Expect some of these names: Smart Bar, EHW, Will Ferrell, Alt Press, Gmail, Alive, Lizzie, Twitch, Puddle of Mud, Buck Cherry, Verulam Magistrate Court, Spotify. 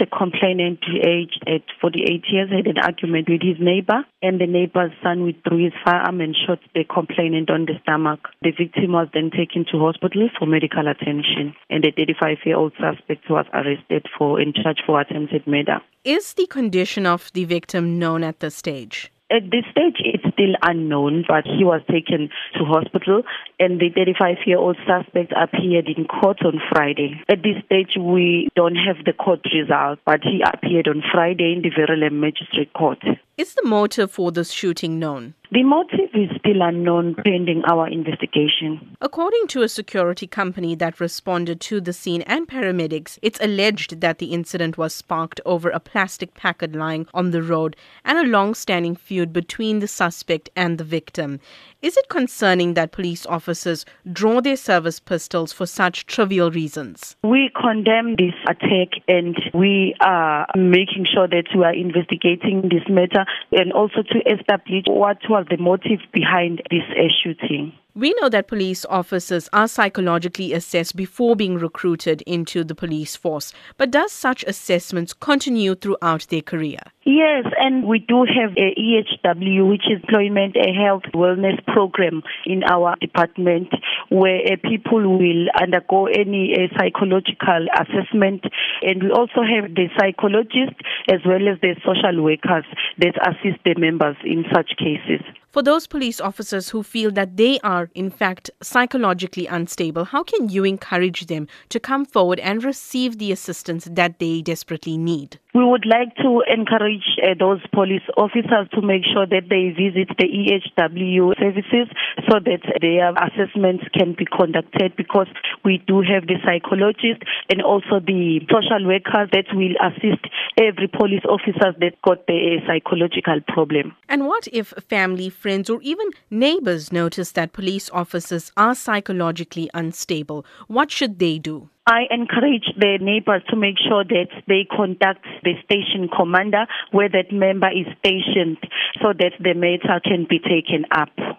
The complainant, aged at 48 years, had an argument with his neighbor, and the neighbor's son withdrew his firearm and shot the complainant on the stomach. The victim was then taken to hospital for medical attention, and the 35-year-old suspect was arrested and charged for attempted murder. Is the condition of the victim known at this stage? At this stage, it's still unknown, but he was taken to hospital, and the 35-year-old suspect appeared in court on Friday. At this stage, we don't have the court result, but he appeared on Friday in the Verulam Magistrate Court. Is the motive for this shooting known? The motive is still unknown pending our investigation. According to a security company that responded to the scene and paramedics, it's alleged that the incident was sparked over a plastic packet lying on the road and a long-standing feud between the suspect and the victim. Is it concerning that police officers draw their service pistols for such trivial reasons? We condemn this attack, and we are making sure that we are investigating this matter and also to establish what was the motive behind this shooting. We know that police officers are psychologically assessed before being recruited into the police force, but does such assessments continue throughout their career? Yes, and we do have a EHW, which is Employment and Health Wellness Program in our department, where people will undergo any psychological assessment. And we also have the psychologists as well as the social workers that assist the members in such cases. For those police officers who feel that they are, in fact, psychologically unstable, how can you encourage them to come forward and receive the assistance that they desperately need? We would like to encourage those police officers to make sure that they visit the EHW services so that their assessments can be conducted, because we do have the psychologists and also the social workers that will assist every police officer that got the psychological problem. And what if family, friends, or even neighbors notice that police officers are psychologically unstable? What should they do? I encourage the neighbors to make sure that they contact the station commander where that member is stationed so that the matter can be taken up.